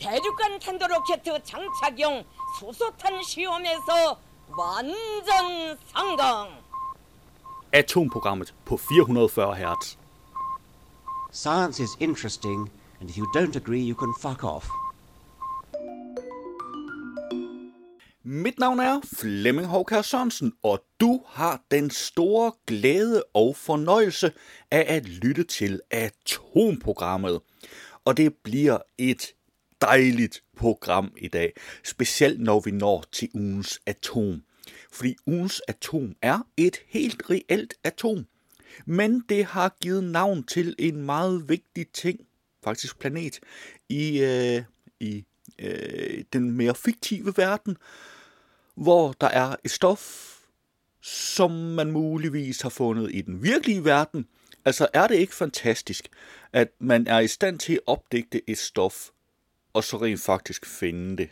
대륙간 탄도 로켓 장착용 수소탄 시험에서 완전 성공. Atomprogrammet på 440 Hz. Science is interesting, and if you don't agree, you can fuck off. Mit navn er Flemming Hauker Sørensen, og du har den store glæde og fornøjelse af at lytte til Atomprogrammet. Og det bliver et dejligt program i dag, specielt når vi når til ugens atom. Fordi ugens atom er et helt reelt atom, men det har givet navn til en meget vigtig ting, faktisk planet, i den mere fiktive verden, hvor der er et stof, som man muligvis har fundet i den virkelige verden. Altså er det ikke fantastisk, at man er i stand til at opdigte et stof, og så rent faktisk finde det.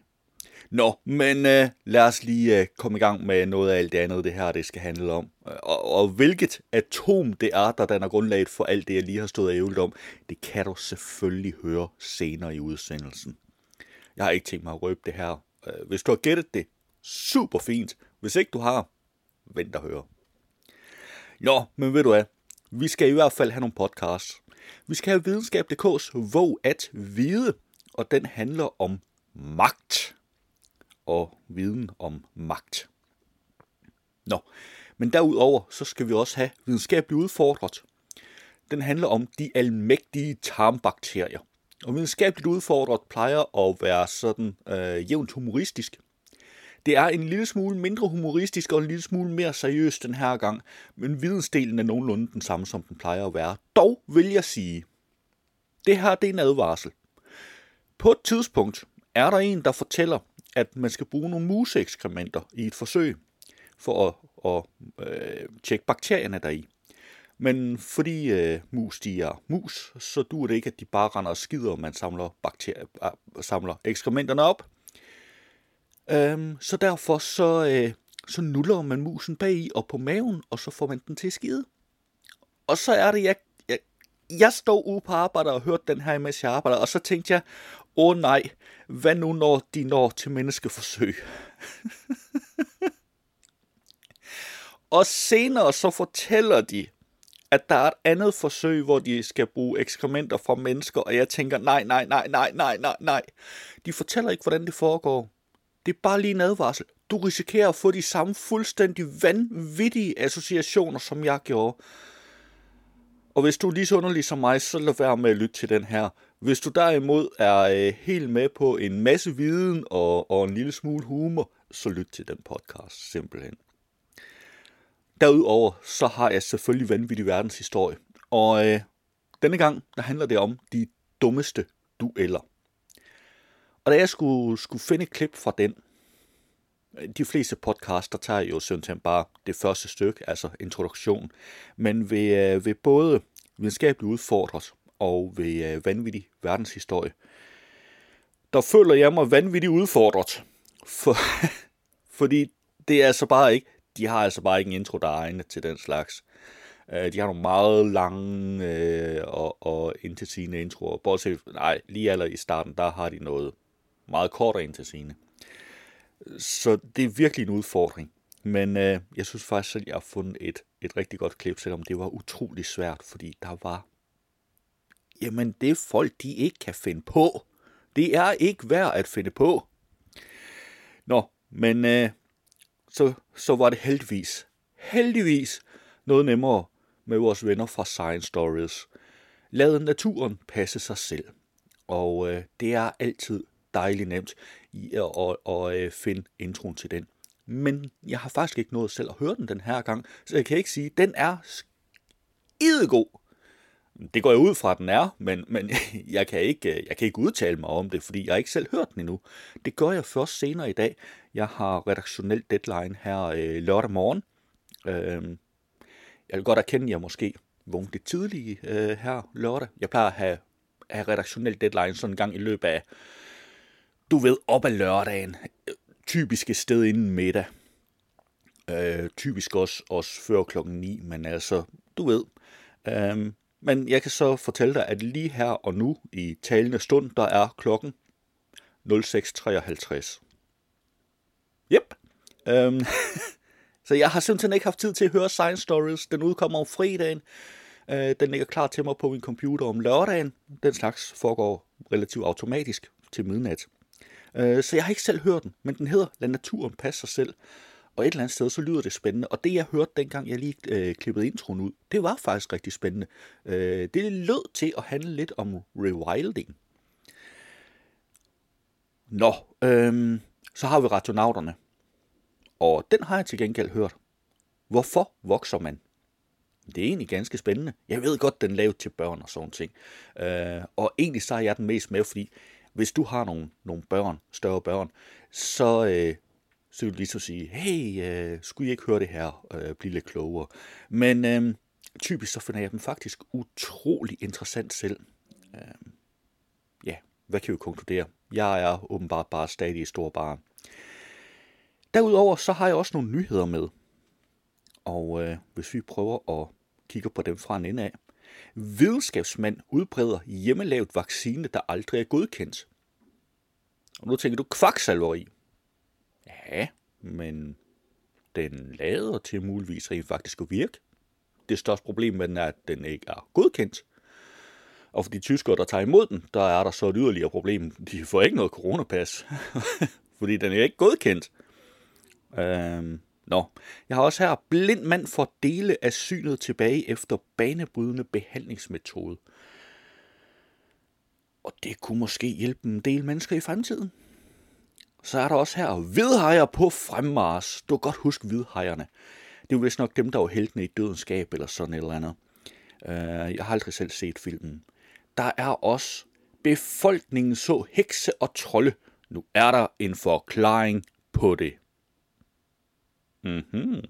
Nå, men lad os lige komme i gang med noget af alt det andet, det her det skal handle om. Og hvilket atom det er, der danner grundlaget for alt det, jeg lige har stået og ævlet om, det kan du selvfølgelig høre senere i udsendelsen. Jeg har ikke tænkt mig at røbe det her. Hvis du har gættet det, super fint. Hvis ikke du har, vent og hør. Nå, men ved du hvad? Vi skal i hvert fald have nogle podcasts. Vi skal have Videnskab.dk's Vær at vide, og den handler om magt. Og viden om magt. Nå, men derudover så skal vi også have Videnskabeligt udfordret. Den handler om de almægtige tarmbakterier. Og Videnskabeligt udfordret plejer at være sådan jævnt humoristisk. Det er en lille smule mindre humoristisk og en lille smule mere seriøs den her gang, men vidensdelen er nogenlunde den samme, som den plejer at være. Dog vil jeg sige, det her det er en advarsel. På et tidspunkt er der en, der fortæller, at man skal bruge nogle museekskrementer i et forsøg for at tjekke bakterierne deri. Men fordi mus de er mus, så duer det ikke, at de bare render og skider, og man samler ekskrementerne op. Så derfor så nuller man musen bagi og på maven, og så får man den til at skide. Og så er det, jeg stod ude på arbejde og hørte den her, mens jeg arbejder, og så tænkte jeg, åh nej, hvad nu når de når til menneskeforsøg? Og senere så fortæller de, at der er et andet forsøg, hvor de skal bruge ekskrementer fra mennesker, og jeg tænker, nej. De fortæller ikke, hvordan det foregår. Det er bare lige en advarsel. Du risikerer at få de samme fuldstændig vanvittige associationer, som jeg gjorde. Og hvis du er lige så underlig som mig, så lad være med at lytte til den her. Hvis du derimod er helt med på en masse viden og en lille smule humor, så lyt til den podcast simpelthen. Derudover så har jeg selvfølgelig vanvittig verdenshistorie, og denne gang der handler det om de dummeste dueller. Og da jeg skulle finde et klip fra den, de fleste podcaster tager jo simpelthen bare det første stykke, altså introduktion, men ved både videnskabeligt udfordret og ved vanvittig verdenshistorie, der føler jeg mig vanvittigt udfordret, fordi det er altså bare ikke. De har altså bare ikke en intro, der er egnet til den slags. De har nogle meget lange og intetsigende introer. Bortset, lige aller i starten, der har de noget meget kortere intetsigende. Så det er virkelig en udfordring. Men jeg synes faktisk, at jeg har fundet et rigtig godt klip, selvom det var utrolig svært, fordi der var... Jamen, det er folk, de ikke kan finde på. Det er ikke værd at finde på. Nå, men... Så var det heldigvis noget nemmere med vores venner fra Science Stories. Lad naturen passe sig selv. Og det er altid dejligt nemt at finde introen til den. Men jeg har faktisk ikke nået selv at høre den her gang, så jeg kan ikke sige, at den er skidegod. Det går jeg ud fra, at den er, men jeg kan ikke udtale mig om det, fordi jeg ikke selv hørt den endnu. Det gør jeg først senere i dag. Jeg har redaktionel deadline her lørdag morgen. Jeg vil godt erkende, at jeg måske vågnede lidt tidligt her lørdag. Jeg plejer at have redaktionel deadline sådan en gang i løbet af, op ad lørdagen. Typisk et sted inden middag. Typisk også før klokken 9, men altså, Men jeg kan så fortælle dig, at lige her og nu i talende stund, der er klokken 0653. Yep. Så jeg har simpelthen ikke haft tid til at høre Science Stories. Den udkommer om fredagen. Den ligger klar til mig på min computer om lørdagen. Den slags foregår relativt automatisk til midnat. Så jeg har ikke selv hørt den, men den hedder Lad naturen passe sig selv. Og et eller andet sted, så lyder det spændende. Og det, jeg hørte dengang, jeg lige klippede introen ud, det var faktisk rigtig spændende. Det lød til at handle lidt om rewilding. Nå, så har vi Radionauterne. Og den har jeg til gengæld hørt. Hvorfor vokser man? Det er egentlig ganske spændende. Jeg ved godt, den lavet til børn og sådan ting. Og egentlig så er jeg den mest med, fordi hvis du har nogle børn, større børn, så vil du lige så sige, hey, skulle I ikke høre det her, blive lidt klogere. Men typisk så finder jeg dem faktisk utrolig interessant selv. Ja, hvad kan vi konkludere? Jeg er åbenbart bare stadig stor barn. Derudover så har jeg også nogle nyheder med. Og hvis vi prøver at kigge på dem fra en ende af. Videnskabsmand udbreder hjemmelavet vaccine, der aldrig er godkendt. Og nu tænker du, kvaksalveri. Ja, men den lader til muligvis rent faktisk at virke. Det største problem med den er, at den ikke er godkendt. Og for de tyskere, der tager imod den, der er der så et yderligere problem. De får ikke noget coronapas, fordi den er ikke godkendt. Jeg har også her blind mand for dele af synet tilbage efter banebrydende behandlingsmetode. Og det kunne måske hjælpe en del mennesker i fremtiden. Så er der også her hvidhajer på fremmars. Du kan godt huske hvidhajerne. Det er vist nok dem, der var heltene i Dødens skab eller sådan et eller andet. Jeg har aldrig selv set filmen. Der er også befolkningen så hekse og trolde. Nu er der en forklaring på det. Mm-hmm.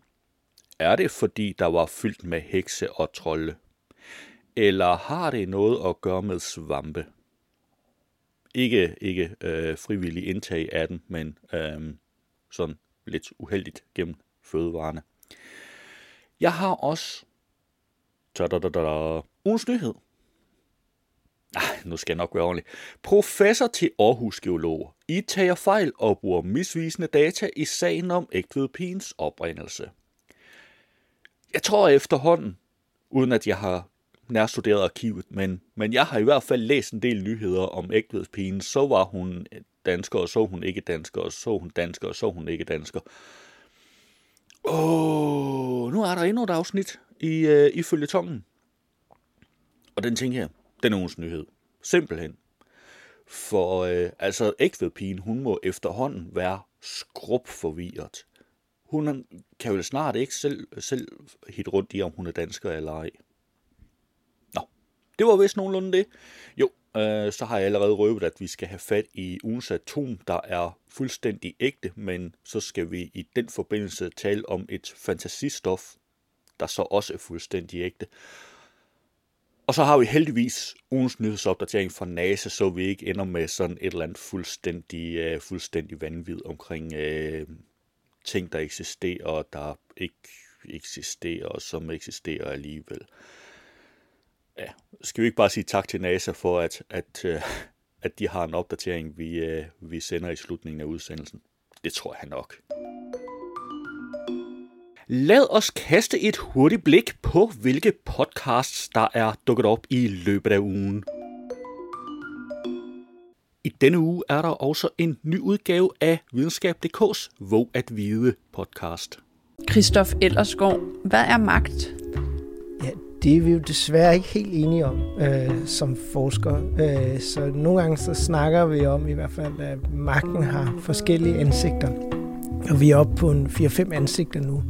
Er det fordi, der var fyldt med hekse og trolde? Eller har det noget at gøre med svampe? Ikke frivillig indtag af den, men sådan lidt uheldigt gennem fødevarene. Jeg har også ugens nyhed. Nu skal jeg nok være ordentlig. Professor til Aarhus Geologer. I tager fejl og bruger misvisende data i sagen om Egtvedpigens oprindelse. Jeg tror efterhånden, uden at jeg har nærstuderet arkivet, men jeg har i hvert fald læst en del nyheder om Egtvedpigen. Så var hun dansker, og så hun ikke dansker, og så hun dansker, og så hun ikke dansker. Nu er der endnu et afsnit i føljetongen. Og den ting her, den er ugens nyhed. Simpelthen. For Egtvedpigen, hun må efterhånden være skrubforvirret. Hun kan jo snart ikke selv hitte rundt i, om hun er dansker eller ej. Nå, det var vist nogenlunde det. Jo, så har jeg allerede røbet, at vi skal have fat i ugens atom, der er fuldstændig ægte, men så skal vi i den forbindelse tale om et fantasistof, der så også er fuldstændig ægte. Og så har vi heldigvis ugens nyhedsopdatering fra NASA, så vi ikke ender med sådan et eller andet fuldstændig vanvid omkring ting, der eksisterer, og der ikke eksisterer, og som eksisterer alligevel. Ja, skal vi ikke bare sige tak til NASA for, at de har en opdatering, vi sender i slutningen af udsendelsen? Det tror jeg nok. Lad os kaste et hurtigt blik på, hvilke podcasts, der er dukket op i løbet af ugen. I denne uge er der også en ny udgave af Videnskab.dk's Vær at vide podcast. Christoph Ellersgaard, hvad er magt? Ja, det er vi jo desværre ikke helt enige om som forskere. Så nogle gange så snakker vi om i hvert fald, at magten har forskellige ansigter. Og vi er oppe på 4-5 ansigter nu.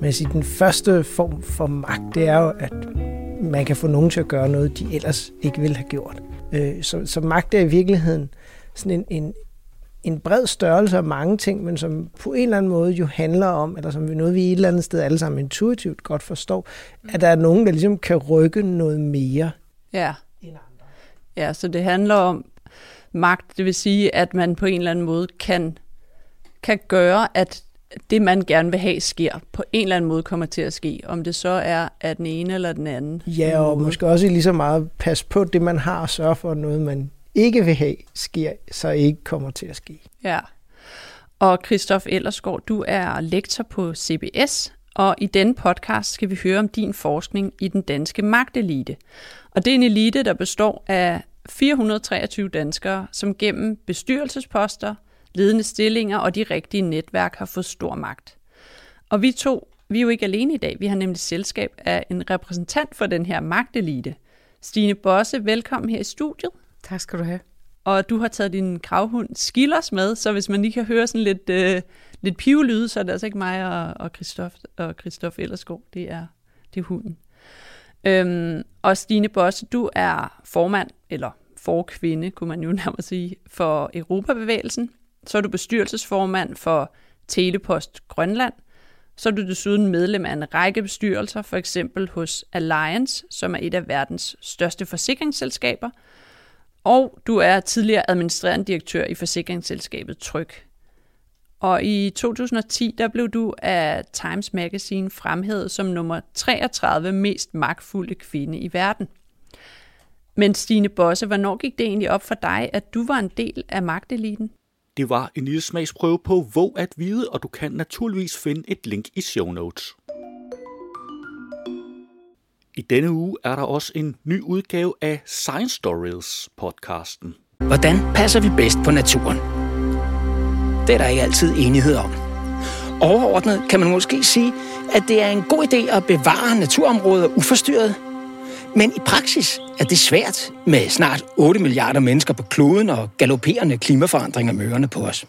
Men at sige, den første form for magt, det er jo, at man kan få nogen til at gøre noget, de ellers ikke ville have gjort. Så magt er i virkeligheden sådan en bred størrelse af mange ting, men som på en eller anden måde jo handler om, eller som noget, vi et eller andet sted alle sammen intuitivt godt forstår, at der er nogen, der ligesom kan rykke noget mere end andre. Ja, så det handler om magt, det vil sige, at man på en eller anden måde kan gøre, at det, man gerne vil have, sker. På en eller anden måde kommer til at ske, om det så er af den ene eller den anden. Ja, og måske også lige så meget passe på det, man har, og sørge for noget, man ikke vil have, sker, så ikke kommer til at ske. Ja. Og Christoph Ellersgaard, du er lektor på CBS, og i denne podcast skal vi høre om din forskning i den danske magtelite. Og det er en elite, der består af 423 danskere, som gennem bestyrelsesposter, ledende stillinger og de rigtige netværk har fået stor magt. Og vi er jo ikke alene i dag. Vi har nemlig selskab af en repræsentant for den her magtelite. Stine Bosse, velkommen her i studiet. Tak skal du have. Og du har taget din gravhund Skillers med, så hvis man lige kan høre sådan lidt pivelyde, så er det altså ikke mig og Christoph Ellersgaard, det er hunden. Og Stine Bosse, du er formand, eller forkvinde, kunne man jo nærmest sige, for Europabevægelsen. Så er du bestyrelsesformand for Telepost Grønland. Så er du desuden medlem af en række bestyrelser, for eksempel hos Allianz, som er et af verdens største forsikringsselskaber. Og du er tidligere administrerende direktør i forsikringsselskabet Tryg. Og i 2010, der blev du af Times Magazine fremhævet som nummer 33 mest magtfulde kvinde i verden. Men Stine Bosse, hvornår gik det egentlig op for dig, at du var en del af magteliten? Det var en lille smagsprøve på Vær at vide, og du kan naturligvis finde et link i show notes. I denne uge er der også en ny udgave af Science Stories podcasten. Hvordan passer vi bedst på naturen? Det er der ikke altid enighed om. Overordnet kan man måske sige, at det er en god idé at bevare naturområder uforstyrret. Men i praksis er det svært med snart 8 milliarder mennesker på kloden og galopperende klimaforandringer mørende på os.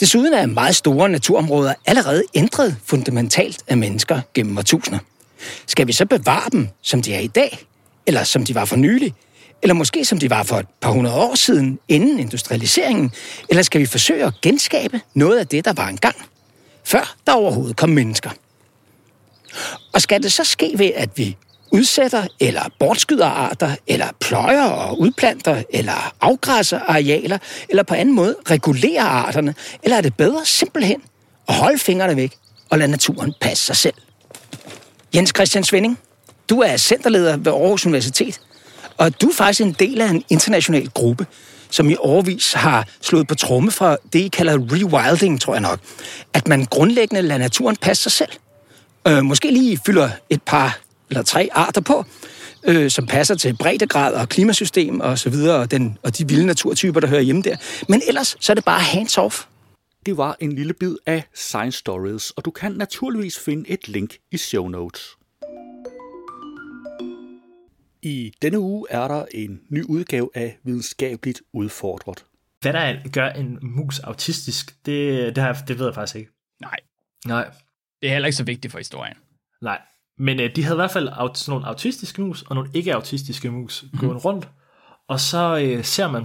Desuden er meget store naturområder allerede ændret fundamentalt af mennesker gennem årtusinder. Skal vi så bevare dem, som de er i dag? Eller som de var for nylig? Eller måske som de var for et par hundrede år siden, inden industrialiseringen? Eller skal vi forsøge at genskabe noget af det, der var engang, før der overhovedet kom mennesker? Og skal det så ske ved, at vi udsætter eller bortskyder arter, eller pløjer og udplanter, eller afgræsser arealer, eller på anden måde regulerer arterne? Eller er det bedre simpelthen at holde fingrene væk og lade naturen passe sig selv? Jens Christian Svenning, du er centerleder ved Aarhus Universitet, og du er faktisk en del af en international gruppe, som i årevis har slået på tromme for det, I kalder rewilding, tror jeg nok. At man grundlæggende lader naturen passe sig selv. Måske lige fylder et par eller 3 arter på, som passer til breddegrad og klimasystem og så videre, og de vilde naturtyper, der hører hjemme der. Men ellers så er det bare hands off. Det var en lille bid af Science Stories, og du kan naturligvis finde et link i show notes. I denne uge er der en ny udgave af Videnskabeligt udfordret. Hvad der gør en mus autistisk, det ved jeg faktisk ikke. Nej. Det er heller ikke så vigtigt for historien. Nej, men de havde i hvert fald sådan nogle autistiske mus og nogle ikke-autistiske mus gående rundt, og så ser man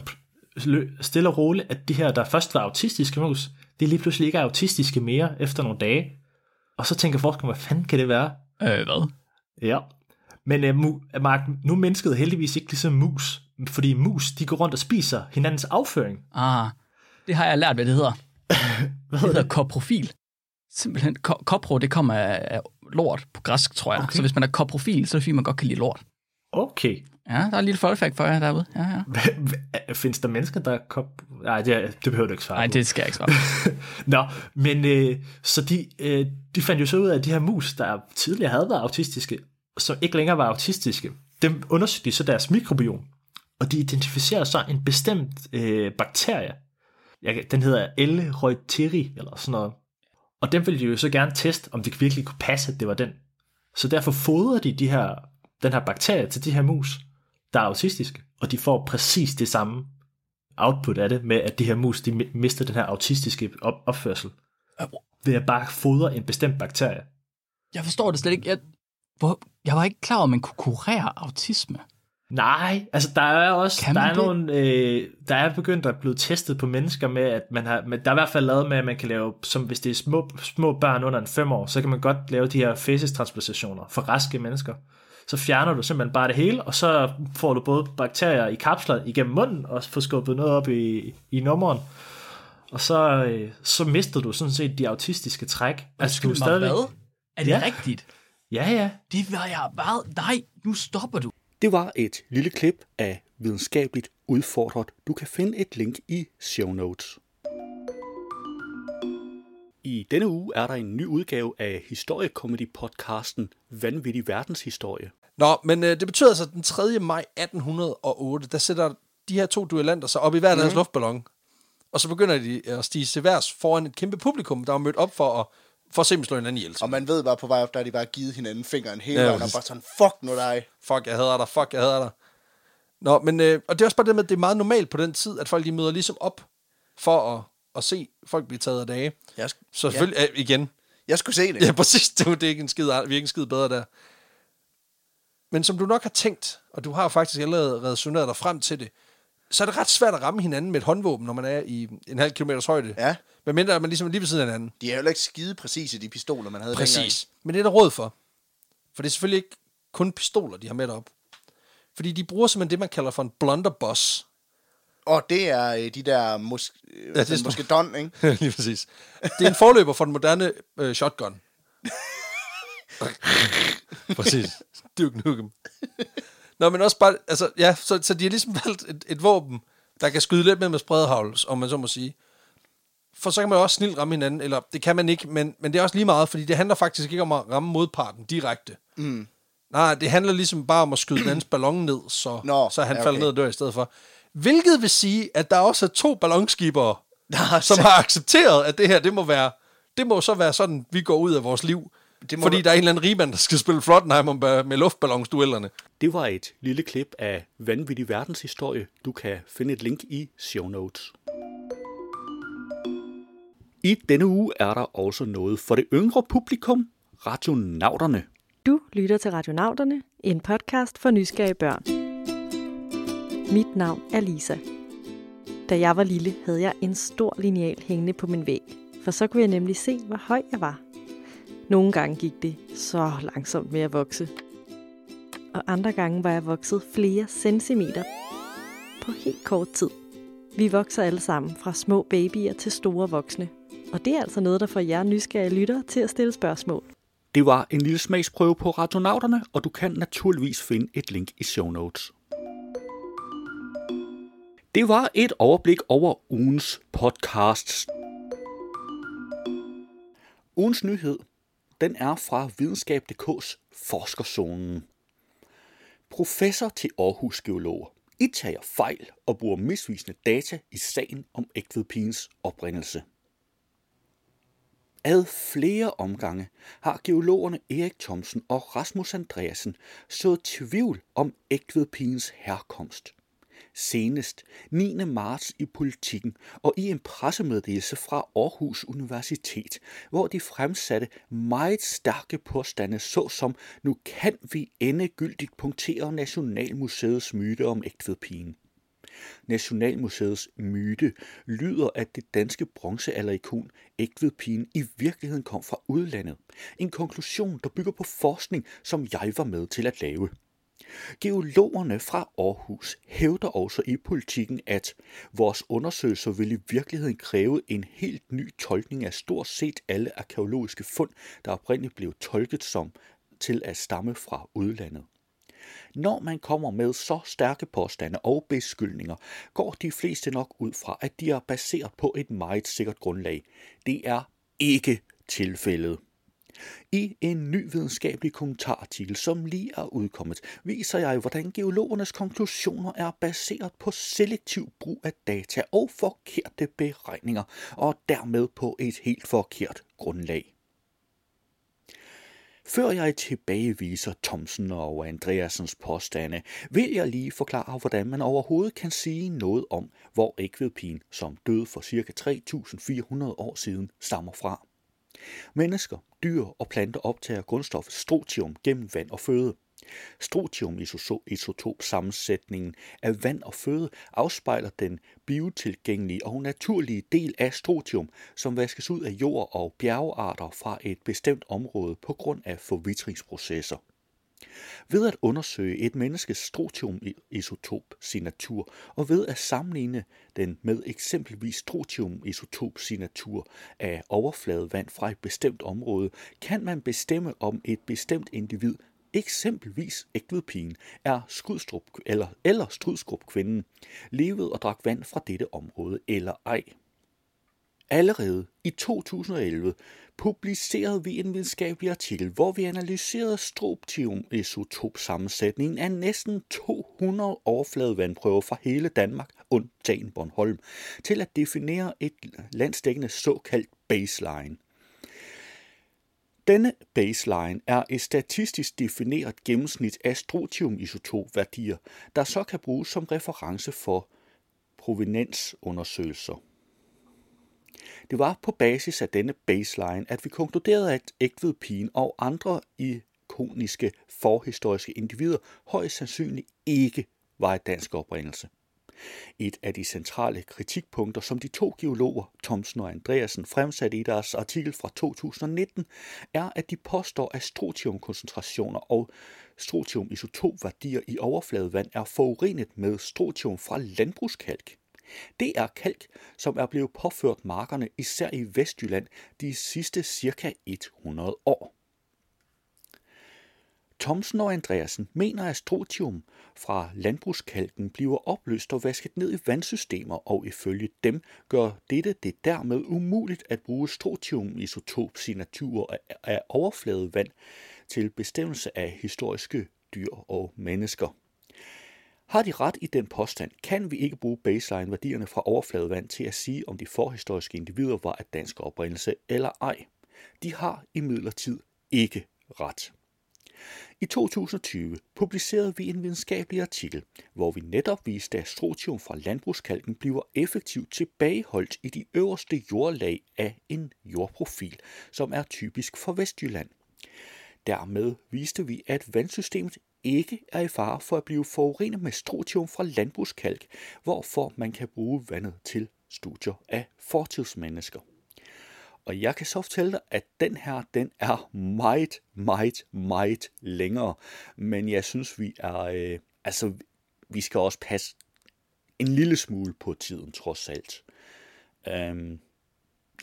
stille og roligt, at de her, der først var autistiske mus, de lige pludselig ikke er autistiske mere efter nogle dage. Og så tænker forskerne, hvad fanden kan det være? Hvad? Ja. Men Mark, nu er mennesket heldigvis ikke ligesom mus, fordi mus, de går rundt og spiser hinandens afføring. Ah, det har jeg lært, hvad det hedder. Hvad hedder det? Koprofil. Simpelthen, kopro, det kommer af lort på græsk, tror jeg. Okay. Så hvis man er koprofil, så er det fordi, man godt kan lide lort. Okay. Ja, der er en lille fun fact for jer derude. Ja, ja. Findes der mennesker, der er Nej, det behøver du ikke svare på. Nej, det skal jeg ikke svare på. Nå, men så de fandt jo så ud af, at de her mus, der tidligere havde været autistiske, som ikke længere var autistiske, dem undersøgte de så deres mikrobiom, og de identificerer så en bestemt bakterie. Den hedder L. reuterii, eller sådan noget. Og den ville de jo så gerne teste, om det virkelig kunne passe, at det var den. Så derfor fodrede de den her bakterie til de her mus, der er autistiske, og de får præcis det samme output af det, med at de her mus, de mister den her autistiske opførsel, ved at bare fodre en bestemt bakterie. Jeg forstår det slet ikke. Jeg var ikke klar over, at man kunne kurere autisme. Nej, altså der er begyndt at blive testet på mennesker med, at man har, men der er i hvert fald lavet med, at man kan lave, som hvis det er små børn under en 5 år, så kan man godt lave de her fæcestransplantationer for raske mennesker. Så fjerner du simpelthen bare det hele, og så får du både bakterier i kapsler igennem munden, og får skubbet noget op i nummeren. Og så mister du sådan set de autistiske træk. Altså, du stadig... Hvad? Er det rigtigt? Ja. Det var jeg bare... Nej, nu stopper du. Det var et lille klip af Videnskabeligt udfordret. Du kan finde et link i show notes. I denne uge er der en ny udgave af historiekomedy-podcasten Vanvittig verdenshistorie. Nå, men det betyder altså, at den 3. maj 1808, der sætter de her to duellanter sig op i hver deres luftballon. Og så begynder de at stige seværs foran et kæmpe publikum, der er mødt op for at se dem slå hinanden ihjel. Og man ved bare på vej op, der de bare givet hinanden fingeren hele vejen, og bare sådan, fuck nu dig. Fuck, jeg hader dig. Nå, men, og det er også bare det med, at det er meget normalt på den tid, at folk de møder ligesom op for at se folk blive taget af dage. Så selvfølgelig, igen. Jeg skulle se det. Ja, præcis. Det er ikke en skid, vi er ikke en skid bedre der. Men som du nok har tænkt, og du har jo faktisk allerede resoneret dig frem til det, så er det ret svært at ramme hinanden med et håndvåben, når man er i en halv kilometers højde. Ja. Men mindre er man ligesom lige ved siden af hinanden. De er jo ikke skide præcise, de pistoler, man havde dengang. Præcis. Men det er der råd for. For det er selvfølgelig ikke kun pistoler, de har med op. Fordi de bruger simpelthen det, man kalder for en blunderbuss. Og det er de der muskedon, ikke? Lige præcis. Det er en forløber for den moderne shotgun. Præcis. Duke Nukem. Nå, men også bare, altså, ja, så de har ligesom valgt et våben, der kan skyde lidt med spredhavls, om man så må sige. For så kan man også snilt ramme hinanden, eller det kan man ikke, men det er også lige meget, fordi det handler faktisk ikke om at ramme modparten direkte. Mm. Nej, det handler ligesom bare om at skyde den andens ballon ned, så han falder ned og dør i stedet for. Hvilket vil sige, at der også er to ballonskibere, som har accepteret, at det her, det må så være sådan, vi går ud af vores liv. Fordi der er en eller anden rigmand, der skal spille Flottenheim med luftballonsduellerne. Det var et lille klip af Vanvittig verdenshistorie. Du kan finde et link i show notes. I denne uge er der også noget for det yngre publikum, Radionauterne. Du lytter til Radionauterne, en podcast for nysgerrige børn. Mit navn er Lisa. Da jeg var lille, havde jeg en stor lineal hængende på min væg, for så kunne jeg nemlig se, hvor høj jeg var. Nogle gange gik det så langsomt med at vokse. Og andre gange var jeg vokset flere centimeter på helt kort tid. Vi vokser alle sammen fra små babyer til store voksne. Og det er altså noget, der får jer nysgerrige lyttere til at stille spørgsmål. Det var en lille smagsprøve på Radionauterne, og du kan naturligvis finde et link i show notes. Det var et overblik over ugens podcasts. Ugens nyhed. Den er fra Videnskab.dk's forskerzonen. Professor til Aarhus geologer. I tager fejl og bruger misvisende data i sagen om Egtvedpigens oprindelse. Ad flere omgange har geologerne Erik Thomsen og Rasmus Andreasen sået tvivl om Egtvedpigens herkomst. Senest 9. marts i Politiken og i en pressemeddelelse fra Aarhus Universitet, hvor de fremsatte meget stærke påstande, såsom nu kan vi endegyldigt punktere Nationalmuseets myte om Egtvedpigen. Nationalmuseets myte lyder, at det danske bronzealderikon Egtvedpigen i virkeligheden kom fra udlandet. En konklusion, der bygger på forskning, som jeg var med til at lave. Geologerne fra Aarhus hævder også i Politiken, at vores undersøgelser vil i virkeligheden kræve en helt ny tolkning af stort set alle arkæologiske fund, der oprindeligt blev tolket som til at stamme fra udlandet. Når man kommer med så stærke påstande og beskyldninger, går de fleste nok ud fra, at de er baseret på et meget sikkert grundlag. Det er ikke tilfældet. I en ny videnskabelig kommentarartikel, som lige er udkommet, viser jeg, hvordan geologernes konklusioner er baseret på selektiv brug af data og forkerte beregninger, og dermed på et helt forkert grundlag. Før jeg tilbageviser Thomsen og Andreasens påstande, vil jeg lige forklare, hvordan man overhovedet kan sige noget om, hvor Egtvedpigen, som døde for ca. 3.400 år siden, stammer fra. Mennesker, dyr og planter optager grundstoffet strontium gennem vand og føde. Strontium-isotopsammensætningen af vand og føde afspejler den biotilgængelige og naturlige del af strontium, som vaskes ud af jord og bjergearter fra et bestemt område på grund af forvitringsprocesser. Ved at undersøge et menneskes strontiumisotopsignatur og ved at sammenligne den med eksempelvis strontiumisotopsignatur af overfladevand fra et bestemt område, kan man bestemme, om et bestemt individ Eksempelvis Egtvedpigen er Skudstrup eller Strudstrup-kvinden, levede og drak vand fra dette område eller ej. Allerede i 2011 publicerede vi en videnskabelig artikel, hvor vi analyserede strontium-isotopsammensætningen af næsten 200 overfladevandprøver fra hele Danmark, undtagen Bornholm, til at definere et landsdækkende såkaldt baseline. Denne baseline er et statistisk defineret gennemsnit af strontiumisotopværdier, der så kan bruges som reference for provenansundersøgelser. Det var på basis af denne baseline, at vi konkluderede, at Egtvedpigen og andre ikoniske forhistoriske individer højst sandsynligt ikke var af dansk oprindelse. Et af de centrale kritikpunkter, som de to geologer, Thomsen og Andreasen, fremsatte i deres artikel fra 2019, er, at de påstår, at strontiumkoncentrationer og strontiumisotopværdier i overfladevand er forurenet med strontium fra landbrugskalk. Det er kalk, som er blevet påført markerne, især i Vestjylland, de sidste ca. 100 år. Thomsen og Andreasen mener, at strontium fra landbrugskalken bliver opløst og vasket ned i vandsystemer, og ifølge dem gør det dermed umuligt at bruge strontiumisotopsignaturer af overfladevand til bestemmelse af historiske dyr og mennesker. Har de ret i den påstand, kan vi ikke bruge baseline-værdierne fra overfladevand til at sige, om de forhistoriske individer var af dansk oprindelse eller ej. De har imidlertid ikke ret. I 2020 publicerede vi en videnskabelig artikel, hvor vi netop viste, at strontium fra landbrugskalken bliver effektivt tilbageholdt i de øverste jordlag af en jordprofil, som er typisk for Vestjylland. Dermed viste vi, at vandsystemet ikke er i fare for at blive forurenet med strontium fra landbrugskalk, hvorfor man kan bruge vandet til studier af fortidsmennesker. Og jeg kan så fortælle dig, at den her, den er meget, meget, meget længere. Men jeg synes, vi er, vi skal også passe en lille smule på tiden, trods alt.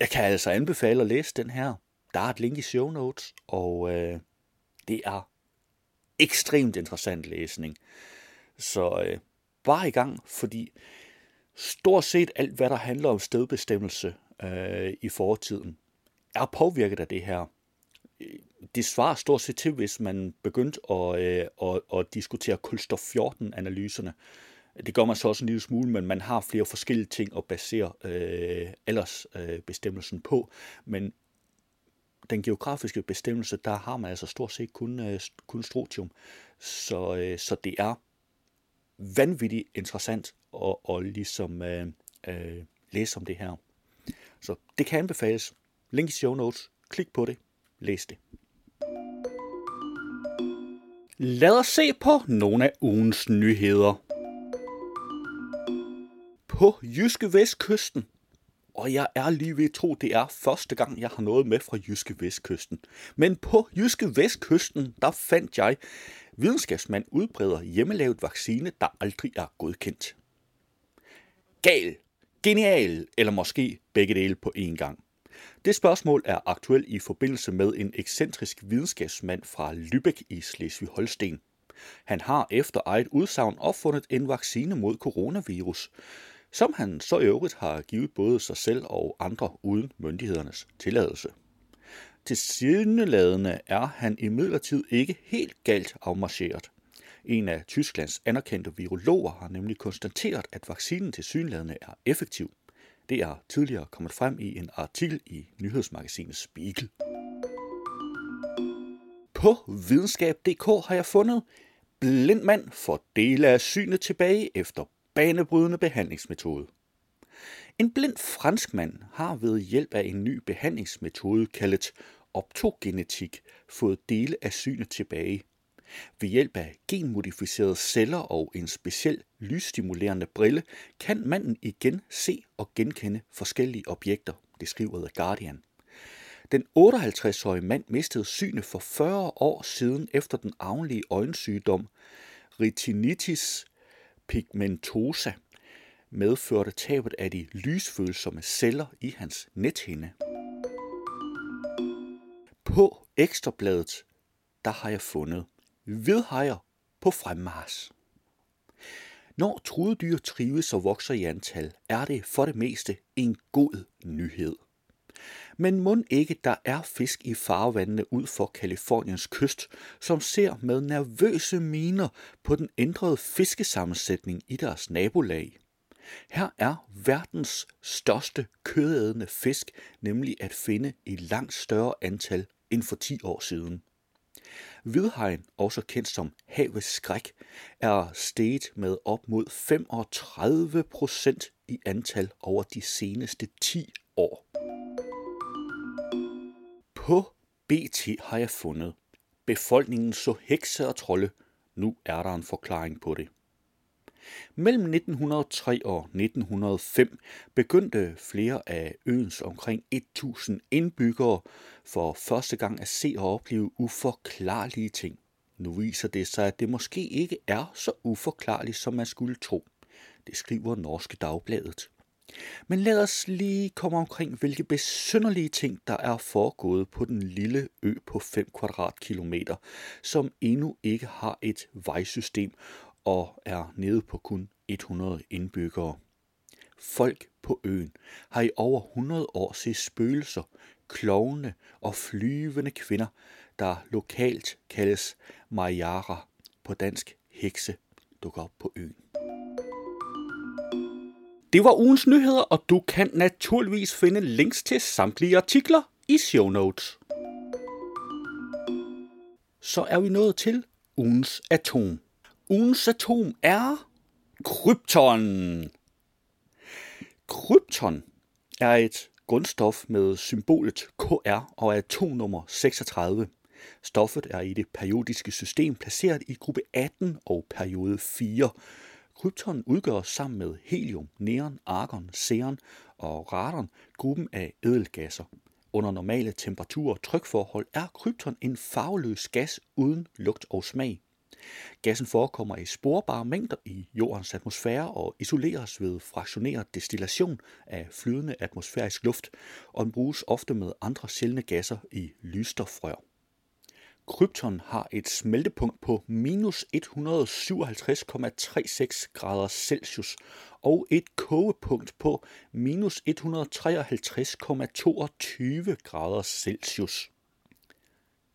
Jeg kan altså anbefale at læse den her. Der er et link i show notes, og det er ekstremt interessant læsning. Så bare i gang, fordi stort set alt, hvad der handler om stedbestemmelse i fortiden, er påvirket af det her. Det svarer stort set til, hvis man begyndte at diskutere kulstof 14-analyserne. Det gør man så også en lille smule, men man har flere forskellige ting at basere bestemmelsen på. Men den geografiske bestemmelse, der har man altså stort set kun strontium. Så det er vanvittigt interessant at ligesom læse om det her. Så det kan anbefales. Link i show notes. Klik på det. Læs det. Lad os se på nogle af ugens nyheder. På Jyske Vestkysten. Og jeg er lige ved at tro, det er første gang, jeg har noget med fra Jyske Vestkysten. Men på Jyske Vestkysten, der fandt jeg, videnskabsmand udbreder hjemmelavet vaccine, der aldrig er godkendt. Gal, genial eller måske begge dele på én gang. Det spørgsmål er aktuelt i forbindelse med en ekscentrisk videnskabsmand fra Lübeck i Slesvig-Holsten. Han har efter eget udsagn opfundet en vaccine mod coronavirus, som han så i øvrigt har givet både sig selv og andre uden myndighedernes tilladelse. Tilsyneladende er han imidlertid ikke helt galt afmarcheret. En af Tysklands anerkendte virologer har nemlig konstateret, at vaccinen tilsyneladende er effektiv. Det er tidligere kommet frem i en artikel i nyhedsmagasinet Spiegel. På Videnskab.dk har jeg fundet: blind mand får dele af synet tilbage efter banebrydende behandlingsmetode. En blind franskmand har ved hjælp af en ny behandlingsmetode kaldet optogenetik fået dele af synet tilbage. Ved hjælp af genmodificerede celler og en speciel lysstimulerende brille kan manden igen se og genkende forskellige objekter, det skriver The Guardian. Den 58-årige mand mistede synet for 40 år siden efter den arvelige øjensygdom retinitis pigmentosa medførte tabet af de lysfølsomme celler i hans nethinde. På Ekstrabladet, der har jeg fundet: Hvedhajer på fremmars. Når trudedyr trives og vokser i antal, er det for det meste en god nyhed. Men mon ikke der er fisk i farvandene ud for Californiens kyst, som ser med nervøse miner på den ændrede fiskesammensætning i deres nabolag. Her er verdens største kødædende fisk nemlig at finde i langt større antal end for 10 år siden. Hvedhajen, også kendt som havets skræk, er steget med op mod 35% i antal over de seneste 10 år. På BT har jeg fundet: befolkningen så hekse og trolde. Nu er der en forklaring på det. Mellem 1903 og 1905 begyndte flere af øens omkring 1000 indbyggere for første gang at se og opleve uforklarlige ting. Nu viser det sig, at det måske ikke er så uforklarligt, som man skulle tro. Det skriver Norske Dagbladet. Men lad os lige komme omkring, hvilke besynderlige ting, der er foregået på den lille ø på 5 kvadratkilometer, som endnu ikke har et vejsystem og er nede på kun 100 indbyggere. Folk på øen har i over 100 år set spøgelser, klovne og flyvende kvinder, der lokalt kaldes majara, på dansk hekse, dukker op på øen. Det var ugens nyheder, og du kan naturligvis finde links til samtlige artikler i show notes. Så er vi nået til ugens atom. Ugens atom er krypton. Krypton er et grundstof med symbolet Kr og atomnummer 36. Stoffet er i det periodiske system placeret i gruppe 18 og periode 4. Krypton udgør sammen med helium, neon, argon, xenon og radon gruppen af ædelgasser. Under normale temperaturer og trykforhold er krypton en farveløs gas uden lugt og smag. Gassen forekommer i sporbare mængder i jordens atmosfære og isoleres ved fraktioneret destillation af flydende atmosfærisk luft, og den bruges ofte med andre sjældne gasser i lysstofrør. Krypton har et smeltepunkt på minus 157,36 grader Celsius og et kogepunkt på minus 153,22 grader Celsius.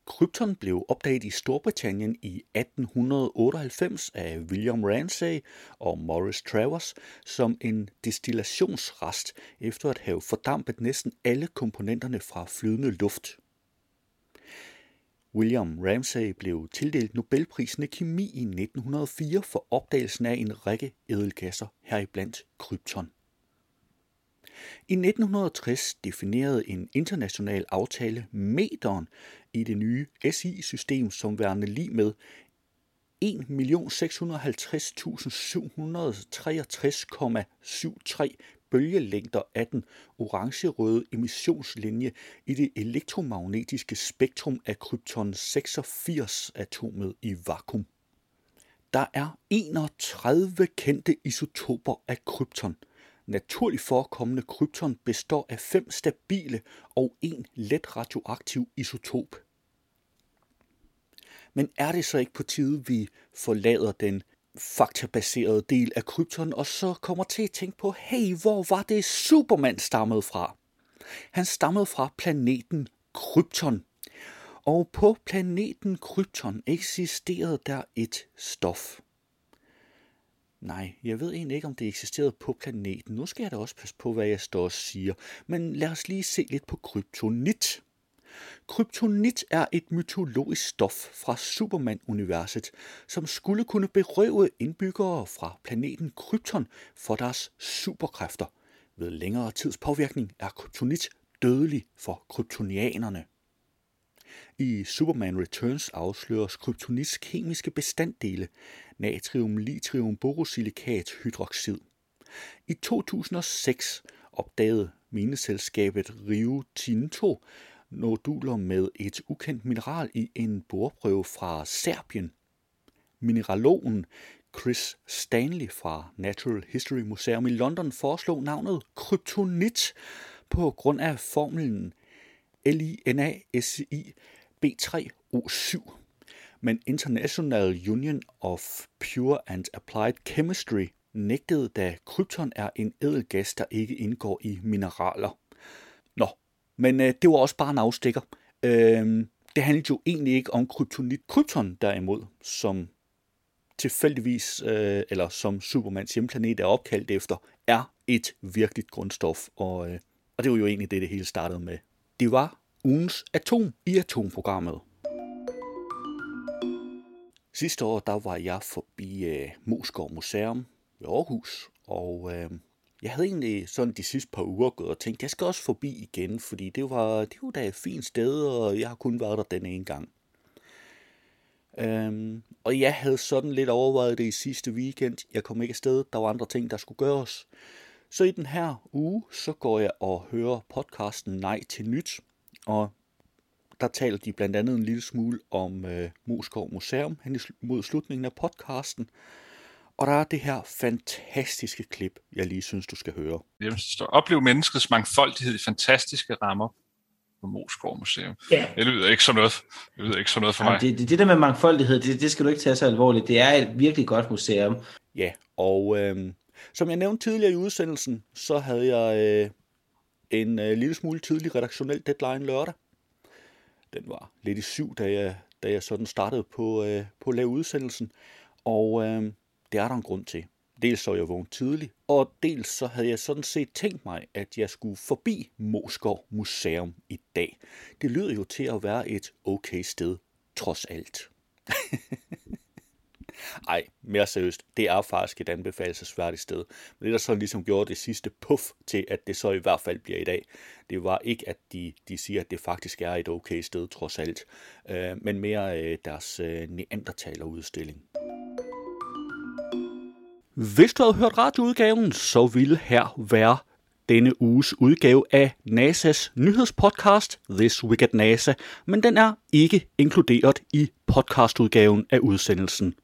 Krypton blev opdaget i Storbritannien i 1898 af William Ramsay og Maurice Travers som en destillationsrest efter at have fordampet næsten alle komponenterne fra flydende luft. William Ramsay blev tildelt Nobelprisen i kemi i 1904 for opdagelsen af en række ædelgasser, heriblandt krypton. I 1960 definerede en international aftale meteren i det nye SI-system som værende lig med 1.650.763,73 bølgelængder af den orange-røde emissionslinje i det elektromagnetiske spektrum af krypton 86-atomet i vakuum. Der er 31 kendte isotoper af krypton. Naturligt forekommende krypton består af 5 stabile og 1 let radioaktiv isotop. Men er det så ikke på tide, vi forlader den faktabaserede del af krypton, og så kommer til at tænke på, hey, hvor var det Superman stammede fra? Han stammede fra planeten Krypton. Og på planeten Krypton eksisterede der et stof. Nej, jeg ved egentlig ikke, om det eksisterede på planeten. Nu skal jeg da også passe på, hvad jeg står og siger. Men lad os lige se lidt på kryptonit. Kryptonit er et mytologisk stof fra Superman-universet, som skulle kunne berøve indbyggere fra planeten Krypton for deres superkræfter. Ved længere tids påvirkning er kryptonit dødelig for kryptonianerne. I Superman Returns afsløres kryptonits kemiske bestanddele, natrium, lithium, borosilikat, hydroxid. I 2006 opdagede mineselskabet Rio Tinto noduler med et ukendt mineral i en boreprøve fra Serbien. Mineralogen Chris Stanley fra Natural History Museum i London foreslog navnet kryptonit på grund af formlen LINASI B3O7. men International Union of Pure and Applied Chemistry nægtede, da krypton er en ædelgas, der ikke indgår i mineraler. Nå, men det var også bare en afstikker. Det handlede jo egentlig ikke om kryptonit. Krypton derimod, som tilfældigvis, eller som Supermans hjemplanet er opkaldt efter, er et virkeligt grundstof, og det var jo egentlig det hele startede med. Det var ugens atom i atomprogrammet. Sidste år, der var jeg forbi Moesgaard Museum i Aarhus, og jeg havde egentlig sådan de sidste par uger gået og tænkt, jeg skal også forbi igen, fordi det var da et fint sted, og jeg har kun været der den ene gang. Og jeg havde sådan lidt overvejet det i sidste weekend. Jeg kom ikke afsted, der var andre ting, der skulle gøres. Så i den her uge, så går jeg og hører podcasten Nej til Nyt, og der taler de blandt andet en lille smule om Moesgaard Museum hen mod slutningen af podcasten. Og der er det her fantastiske klip, jeg lige synes, du skal høre. Oplev menneskets mangfoldighed i fantastiske rammer på Moesgaard Museum. Ja. Det lyder ikke som noget. Det lyder ikke som noget for mig. Det der med mangfoldighed, det skal du ikke tage så alvorligt. Det er et virkelig godt museum. Ja, og som jeg nævnte tidligere i udsendelsen, så havde jeg en lille smule tidlig redaktionel deadline lørdag. Den var lidt i syv, da jeg sådan startede på at lave udsendelsen. Og det er der en grund til. Dels så jeg vågen tidligt, og dels så havde jeg sådan set tænkt mig, at jeg skulle forbi Moesgaard Museum i dag. Det lyder jo til at være et okay sted, trods alt. Ej, mere seriøst, det er faktisk et anbefalelsesværdigt sted. Men det, der sådan ligesom gjorde det sidste puff til, at det så i hvert fald bliver i dag, det var ikke, at de siger, at det faktisk er et okay sted, trods alt, men mere deres neandertalerudstilling. Hvis du havde hørt radioudgaven, så ville her være denne uges udgave af NASA's nyhedspodcast, This Week at NASA, men den er ikke inkluderet i podcastudgaven af udsendelsen.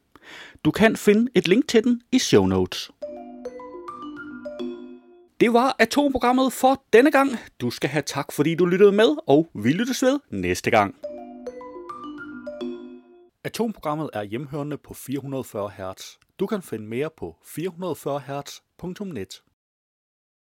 Du kan finde et link til den i show notes. Det var atomprogrammet for denne gang. Du skal have tak, fordi du lyttede med, og vi lyttes ved næste gang. Atomprogrammet er hjemhørende på 440 Hz. Du kan finde mere på 440hz.net.